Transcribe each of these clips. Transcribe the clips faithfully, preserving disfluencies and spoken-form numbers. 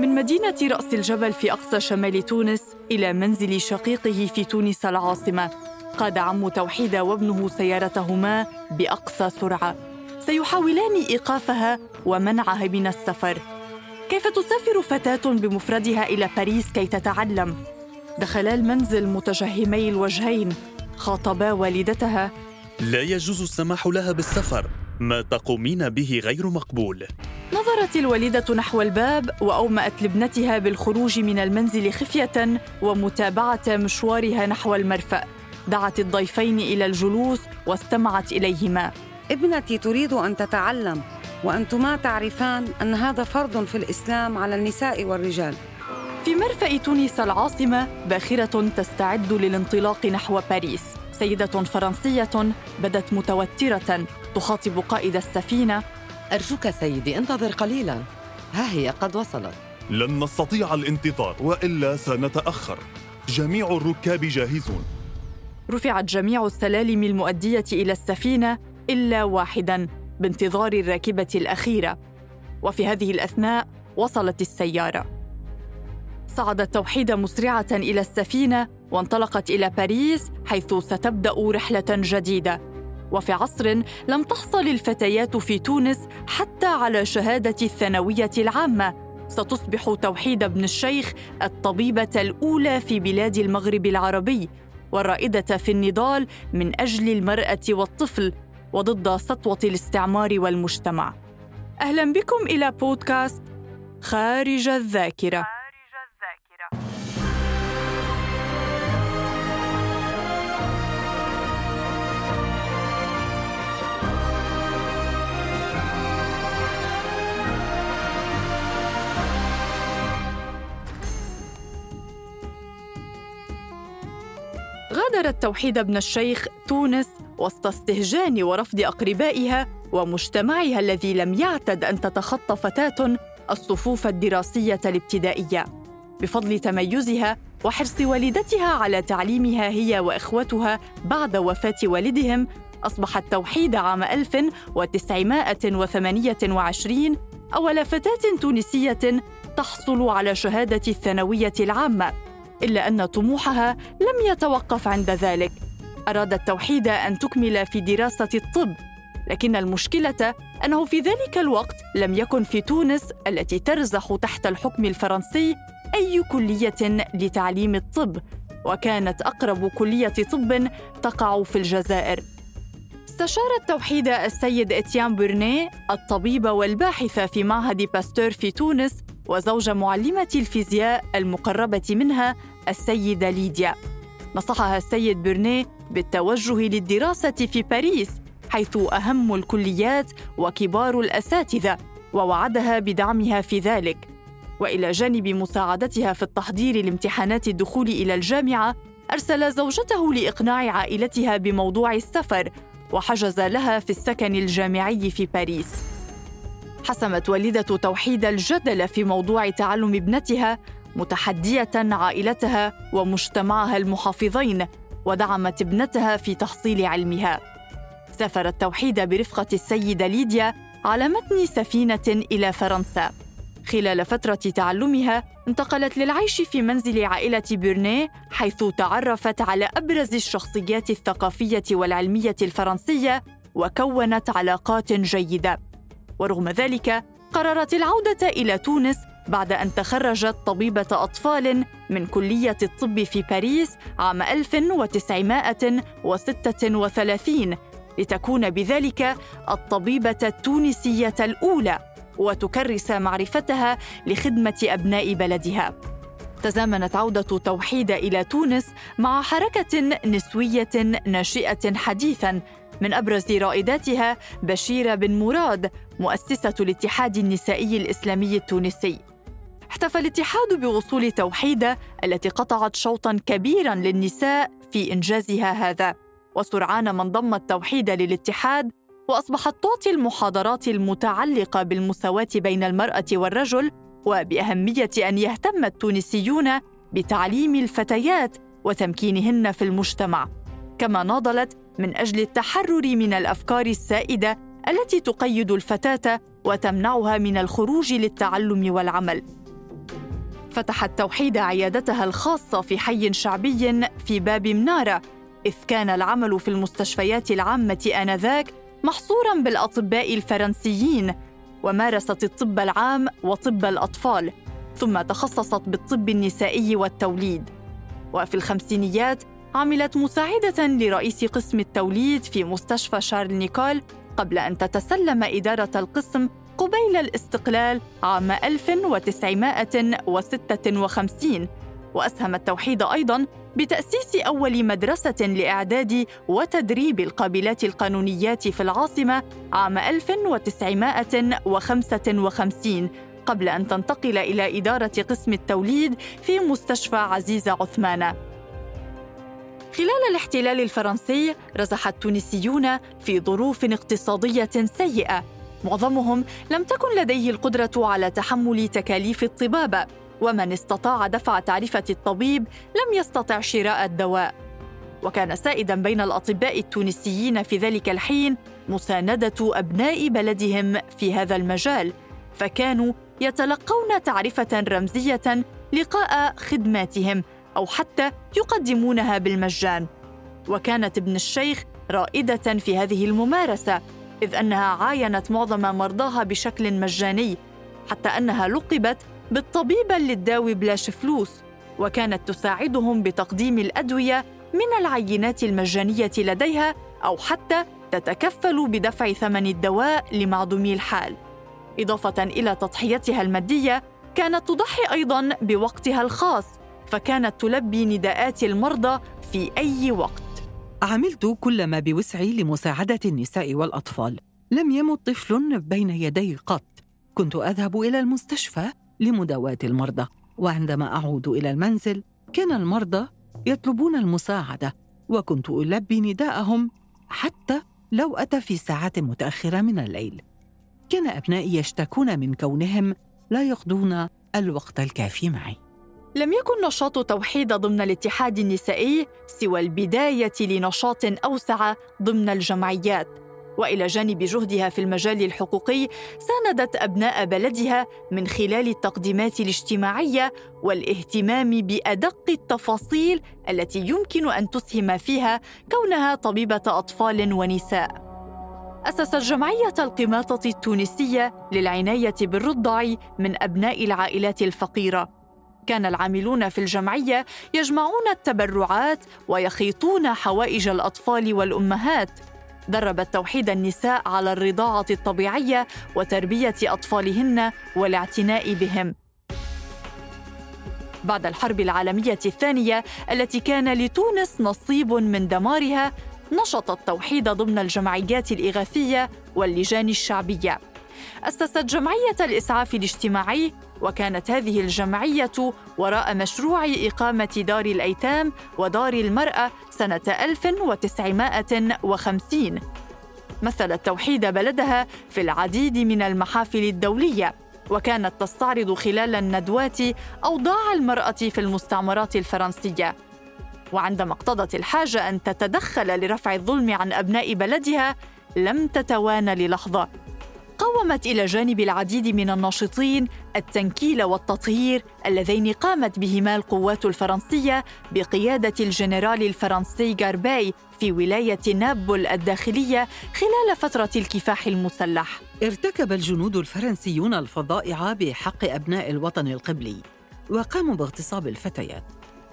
من مدينة رأس الجبل في أقصى شمال تونس إلى منزل شقيقه في تونس العاصمة، قاد عم توحيدة وابنه سيارتهما بأقصى سرعة، سيحاولان إيقافها ومنعها من السفر. كيف تسافر فتاة بمفردها إلى باريس كي تتعلم؟ دخلا المنزل متجهمي الوجهين، خاطبا والدتها. لا يجوز السماح لها بالسفر، ما تقومين به غير مقبول. نظرت الوالدة نحو الباب وأومأت لابنتها بالخروج من المنزل خفية ومتابعة مشوارها نحو المرفأ. دعت الضيفين إلى الجلوس واستمعت إليهما. ابنتي تريد أن تتعلم، وأنتما تعرفان أن هذا فرض في الإسلام على النساء والرجال. في مرفأ تونس العاصمة باخرة تستعد للانطلاق نحو باريس، سيدة فرنسية بدت متوترة تخاطب قائد السفينة. أرجوك سيدي انتظر قليلا، ها هي قد وصلت. لن نستطيع الانتظار وإلا سنتأخر، جميع الركاب جاهزون. رفعت جميع السلالم المؤدية إلى السفينة إلا واحدا بانتظار الراكبة الأخيرة، وفي هذه الأثناء وصلت السيارة. صعدت توحيدة مسرعة إلى السفينة وانطلقت إلى باريس حيث ستبدأ رحلة جديدة. وفي عصر لم تحصل الفتيات في تونس حتى على شهادة الثانوية العامة، ستصبح توحيدة بن الشيخ الطبيبة الأولى في بلاد المغرب العربي، والرائدة في النضال من أجل المرأة والطفل وضد سطوة الاستعمار والمجتمع. أهلاً بكم إلى بودكاست خارج الذاكرة. غادرت توحيدة بن الشيخ تونس وسط استهجان ورفض أقربائها ومجتمعها الذي لم يعتد أن تتخطى فتاة الصفوف الدراسية الابتدائية، بفضل تميزها وحرص والدتها على تعليمها هي وإخوتها. بعد وفاة والدهم أصبحت توحيدة عام ألف وتسعمائة وثمانية وعشرين أول فتاة تونسية تحصل على شهادة الثانوية العامة، إلا أن طموحها لم يتوقف عند ذلك. أرادت توحيدة أن تكمل في دراسة الطب، لكن المشكلة أنه في ذلك الوقت لم يكن في تونس التي ترزح تحت الحكم الفرنسي أي كلية لتعليم الطب، وكانت أقرب كلية طب تقع في الجزائر. استشارت توحيدة السيد إتيان بورني الطبيبة والباحثة في معهد باستور في تونس، وزوج معلمة الفيزياء المقربة منها السيدة ليديا. نصحها السيد بورني بالتوجه للدراسة في باريس حيث أهم الكليات وكبار الأساتذة، ووعدها بدعمها في ذلك. وإلى جانب مساعدتها في التحضير لامتحانات الدخول إلى الجامعة، أرسل زوجته لإقناع عائلتها بموضوع السفر وحجز لها في السكن الجامعي في باريس. حسمت والدة توحيدة الجدل في موضوع تعلم ابنتها، متحدية عائلتها ومجتمعها المحافظين، ودعمت ابنتها في تحصيل علمها. سافرت توحيدة برفقة السيدة ليديا على متن سفينة إلى فرنسا. خلال فترة تعلمها انتقلت للعيش في منزل عائلة بورني حيث تعرفت على أبرز الشخصيات الثقافية والعلمية الفرنسية وكونت علاقات جيدة. ورغم ذلك قررت العودة إلى تونس بعد أن تخرجت طبيبة أطفال من كلية الطب في باريس عام ألف وتسعمائة وستة وثلاثين، لتكون بذلك الطبيبة التونسية الأولى وتكرس معرفتها لخدمة أبناء بلدها. تزامنت عودة توحيدة إلى تونس مع حركة نسوية ناشئة حديثاً، من أبرز رائداتها بشيرة بن مراد مؤسسة الاتحاد النسائي الإسلامي التونسي. احتفى الاتحاد بوصول توحيدة التي قطعت شوطاً كبيراً للنساء في إنجازها هذا، وسرعان ما انضمت توحيدة للاتحاد وأصبحت تعطي المحاضرات المتعلقة بالمساواة بين المرأة والرجل، وبأهمية أن يهتم التونسيون بتعليم الفتيات وتمكينهن في المجتمع. كما ناضلت من أجل التحرر من الأفكار السائدة التي تقيد الفتاة وتمنعها من الخروج للتعلم والعمل. فتحت توحيدة عيادتها الخاصة في حي شعبي في باب منارة، إذ كان العمل في المستشفيات العامة آنذاك محصوراً بالأطباء الفرنسيين، ومارست الطب العام وطب الأطفال، ثم تخصصت بالطب النسائي والتوليد. وفي الخمسينيات عملت مساعدة لرئيس قسم التوليد في مستشفى شارل نيكول قبل أن تتسلم إدارة القسم قبيل الاستقلال عام ألف وتسعمائة وستة وخمسين. وأسهمت توحيدة أيضاً بتأسيس أول مدرسة لإعداد وتدريب القابلات القانونيات في العاصمة عام ألف وتسعمائة وخمسة وخمسين، قبل أن تنتقل إلى إدارة قسم التوليد في مستشفى عزيزة عثمانة. خلال الاحتلال الفرنسي رزح التونسيون في ظروف اقتصادية سيئة، معظمهم لم تكن لديه القدرة على تحمل تكاليف الطبابة، ومن استطاع دفع تعرفة الطبيب لم يستطع شراء الدواء. وكان سائداً بين الأطباء التونسيين في ذلك الحين مساندة أبناء بلدهم في هذا المجال، فكانوا يتلقون تعرفة رمزية لقاء خدماتهم أو حتى يقدمونها بالمجان. وكانت ابن الشيخ رائدة في هذه الممارسة، إذ أنها عاينت معظم مرضاها بشكل مجاني، حتى أنها لقبت بالطبيبة اللي تداوي بلاش فلوس، وكانت تساعدهم بتقديم الأدوية من العينات المجانية لديها، أو حتى تتكفل بدفع ثمن الدواء لمعدومي الحال. إضافة إلى تضحيتها المادية، كانت تضحي أيضاً بوقتها الخاص، فكانت تلبي نداءات المرضى في أي وقت. عملت كل ما بوسعي لمساعدة النساء والأطفال، لم يمت طفل بين يدي قط. كنت أذهب إلى المستشفى لمداواة المرضى، وعندما أعود إلى المنزل كان المرضى يطلبون المساعدة، وكنت ألبي نداءهم حتى لو أتى في ساعات متأخرة من الليل. كان أبنائي يشتكون من كونهم لا يقضون الوقت الكافي معي. لم يكن نشاط توحيدة ضمن الاتحاد النسائي سوى البداية لنشاط أوسع ضمن الجمعيات، وإلى جانب جهدها في المجال الحقوقي ساندت أبناء بلدها من خلال التقديمات الاجتماعية والاهتمام بأدق التفاصيل التي يمكن أن تسهم فيها كونها طبيبة أطفال ونساء. أسست جمعية القماطة التونسية للعناية بالرضع من أبناء العائلات الفقيرة. كان العاملون في الجمعية يجمعون التبرعات ويخيطون حوائج الأطفال والأمهات. دربت توحيد النساء على الرضاعة الطبيعية وتربية أطفالهن والاعتناء بهم. بعد الحرب العالمية الثانية التي كان لتونس نصيب من دمارها، نشطت توحيدة ضمن الجمعيات الإغاثية واللجان الشعبية. أسست جمعية الإسعاف الاجتماعي، وكانت هذه الجمعية وراء مشروع إقامة دار الأيتام ودار المرأة سنة ألف وتسعمائة وخمسين. مثلت توحيدة بلدها في العديد من المحافل الدولية، وكانت تستعرض خلال الندوات أوضاع المرأة في المستعمرات الفرنسية. وعندما اقتضت الحاجة أن تتدخل لرفع الظلم عن أبناء بلدها لم تتوانى للحظة. قاومت إلى جانب العديد من الناشطين التنكيل والتطهير اللذين قامت بهما القوات الفرنسية بقيادة الجنرال الفرنسي جارباي في ولاية نابل الداخلية خلال فترة الكفاح المسلح. ارتكب الجنود الفرنسيون الفظائع بحق أبناء الوطن القبلي، وقاموا باغتصاب الفتيات.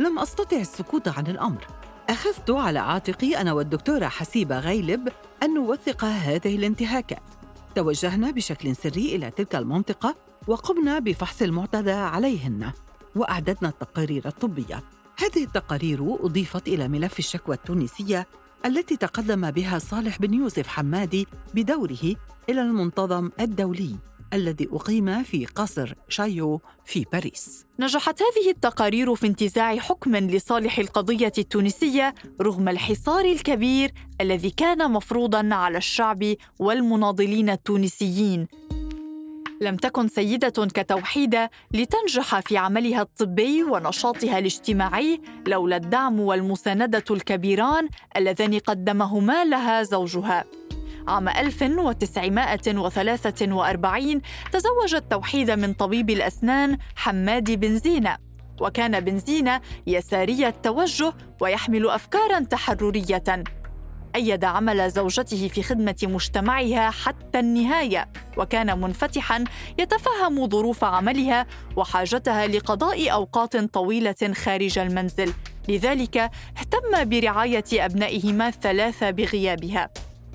لم أستطع السكوت عن الأمر. أخذت على عاتقي أنا والدكتورة حسيبة غيلب أن نوثق هذه الانتهاكات. توجهنا بشكل سري إلى تلك المنطقة وقمنا بفحص المعتدى عليهن، وأعددنا التقارير الطبية. هذه التقارير أضيفت إلى ملف الشكوى التونسية التي تقدم بها صالح بن يوسف حمادي بدوره إلى المنتظم الدولي الذي أقيم في قصر شايو في باريس. نجحت هذه التقارير في انتزاع حكم لصالح القضية التونسية رغم الحصار الكبير الذي كان مفروضاً على الشعب والمناضلين التونسيين. لم تكن سيدة كتوحيدة لتنجح في عملها الطبي ونشاطها الاجتماعي لولا الدعم والمساندة الكبيران اللذان قدمهما لها زوجها. عام ألف وتسعمائة وثلاثة وأربعين تزوجت توحيدة من طبيب الأسنان حمادي بنزينة، وكان بنزينة يساري التوجه ويحمل أفكاراً تحررية. أيد عمل زوجته في خدمة مجتمعها حتى النهاية، وكان منفتحاً يتفهم ظروف عملها وحاجتها لقضاء أوقات طويلة خارج المنزل، لذلك اهتم برعاية أبنائهما الثلاثة بغيابها.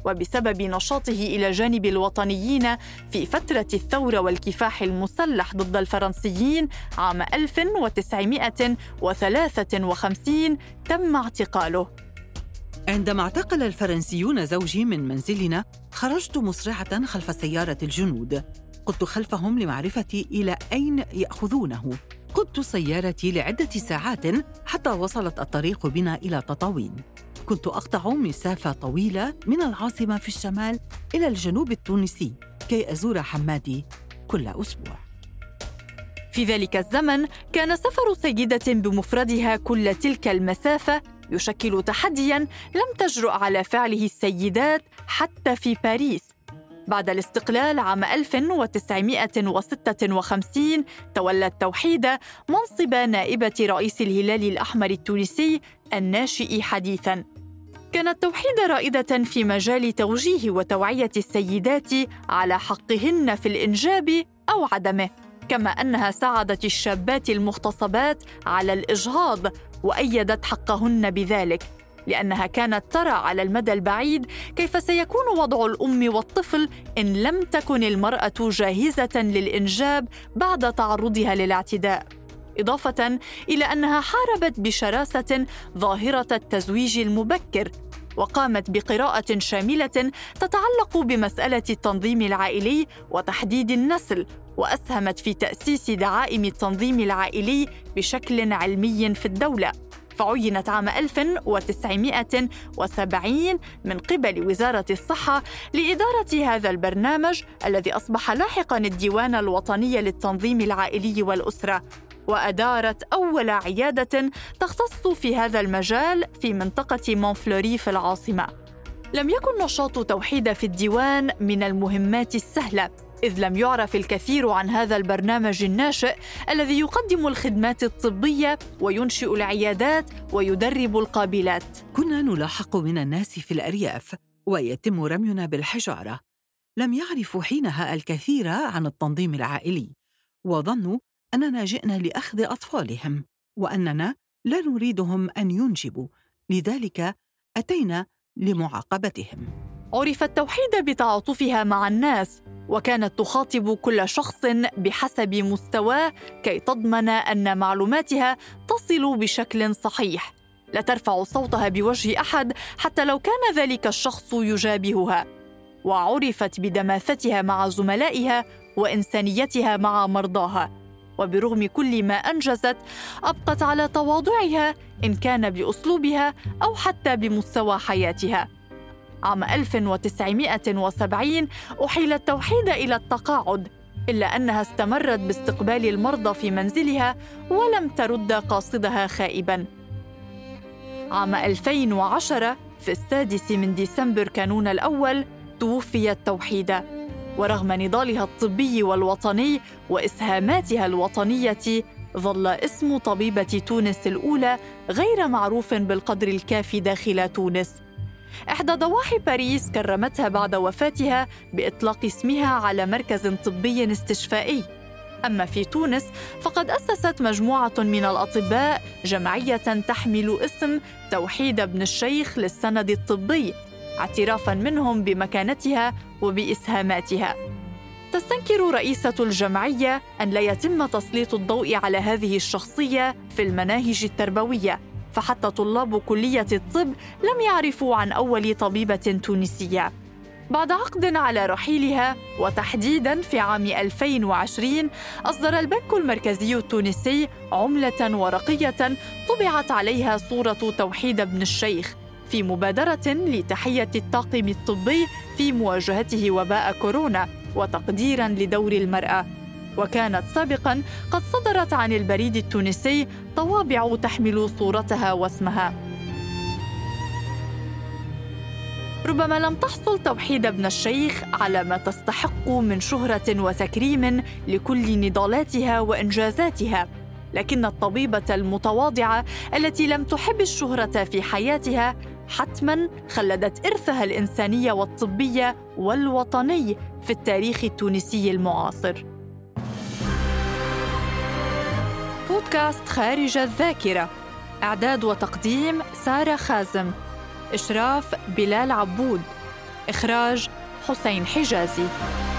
وبسبب نشاطه إلى جانب الوطنيين في فترة الثورة والكفاح المسلح ضد الفرنسيين عام ألف وتسعمائة وثلاثة وخمسين تم اعتقاله. عندما اعتقل الفرنسيون زوجي من منزلنا، خرجت مسرعة خلف سيارة الجنود. قدت خلفهم لمعرفة إلى أين يأخذونه. قدت سيارتي لعدة ساعات حتى وصلت الطريق بنا إلى تطاوين. كنت أقطع مسافة طويلة من العاصمة في الشمال إلى الجنوب التونسي كي أزور حمادي كل أسبوع. في ذلك الزمن كان سفر سيدة بمفردها كل تلك المسافة يشكل تحدياً لم تجرؤ على فعله السيدات حتى في باريس. بعد الاستقلال عام ألف وتسعمائة وستة وخمسين تولت توحيدة منصب نائبة رئيس الهلال الأحمر التونسي الناشئ حديثاً. كانت توحيدة رائدة في مجال توجيه وتوعية السيدات على حقهن في الإنجاب أو عدمه، كما أنها ساعدت الشابات المغتصبات على الإجهاض وأيدت حقهن بذلك، لأنها كانت ترى على المدى البعيد كيف سيكون وضع الأم والطفل إن لم تكن المرأة جاهزة للإنجاب بعد تعرضها للاعتداء، إضافة إلى أنها حاربت بشراسة ظاهرة التزويج المبكر، وقامت بقراءة شاملة تتعلق بمسألة التنظيم العائلي وتحديد النسل، وأسهمت في تأسيس دعائم التنظيم العائلي بشكل علمي في الدولة. فعينت عام ألف وتسعمائة وسبعين من قبل وزارة الصحة لإدارة هذا البرنامج الذي أصبح لاحقاً الديوان الوطني للتنظيم العائلي والأسرة، وأدارت أول عيادة تختص في هذا المجال في منطقة مونفلوري في العاصمة. لم يكن نشاط توحيدة في الديوان من المهمات السهلة، إذ لم يعرف الكثير عن هذا البرنامج الناشئ الذي يقدم الخدمات الطبية وينشئ العيادات ويدرب القابلات. كنا نلاحق من الناس في الأرياف ويتم رمينا بالحجارة. لم يعرفوا حينها الكثير عن التنظيم العائلي، وظنوا أننا جئنا لأخذ أطفالهم وأننا لا نريدهم أن ينجبوا، لذلك أتينا لمعاقبتهم. عرفت توحيدة بتعاطفها مع الناس، وكانت تخاطب كل شخص بحسب مستواه كي تضمن أن معلوماتها تصل بشكل صحيح. لا ترفع صوتها بوجه أحد حتى لو كان ذلك الشخص يجابهها. وعرفت بدماثتها مع زملائها وإنسانيتها مع مرضاها، وبرغم كل ما أنجزت أبقت على تواضعها إن كان بأسلوبها أو حتى بمستوى حياتها. عام ألف وتسعمائة وسبعين أحيلت توحيدة إلى التقاعد، إلا أنها استمرت باستقبال المرضى في منزلها ولم ترد قاصدها خائباً. عام ألفين وعشرة في السادس من ديسمبر كانون الأول توفيت توحيدة، ورغم نضالها الطبي والوطني وإسهاماتها الوطنية ظل اسم طبيبة تونس الأولى غير معروف بالقدر الكافي داخل تونس. إحدى ضواحي باريس كرمتها بعد وفاتها بإطلاق اسمها على مركز طبي استشفائي. أما في تونس فقد أسست مجموعة من الأطباء جمعية تحمل اسم توحيدة بن الشيخ للسند الطبي، اعترافاً منهم بمكانتها وبإسهاماتها. تستنكر رئيسة الجمعية أن لا يتم تسليط الضوء على هذه الشخصية في المناهج التربوية، فحتى طلاب كلية الطب لم يعرفوا عن أول طبيبة تونسية. بعد عقد على رحيلها، وتحديداً في عام ألفين وعشرين، أصدر البنك المركزي التونسي عملة ورقية طبعت عليها صورة توحيدة بن الشيخ في مبادرة لتحية الطاقم الطبي في مواجهته وباء كورونا وتقديراً لدور المرأة. وكانت سابقاً قد صدرت عن البريد التونسي طوابع تحمل صورتها واسمها. ربما لم تحصل توحيدة بن الشيخ على ما تستحق من شهرة وتكريم لكل نضالاتها وإنجازاتها، لكن الطبيبة المتواضعة التي لم تحب الشهرة في حياتها حتماً خلدت إرثها الإنساني والطبي والوطني في التاريخ التونسي المعاصر. بودكاست خارج الذاكرة، إعداد وتقديم سارة خازم، إشراف بلال عبود، إخراج حسين حجازي.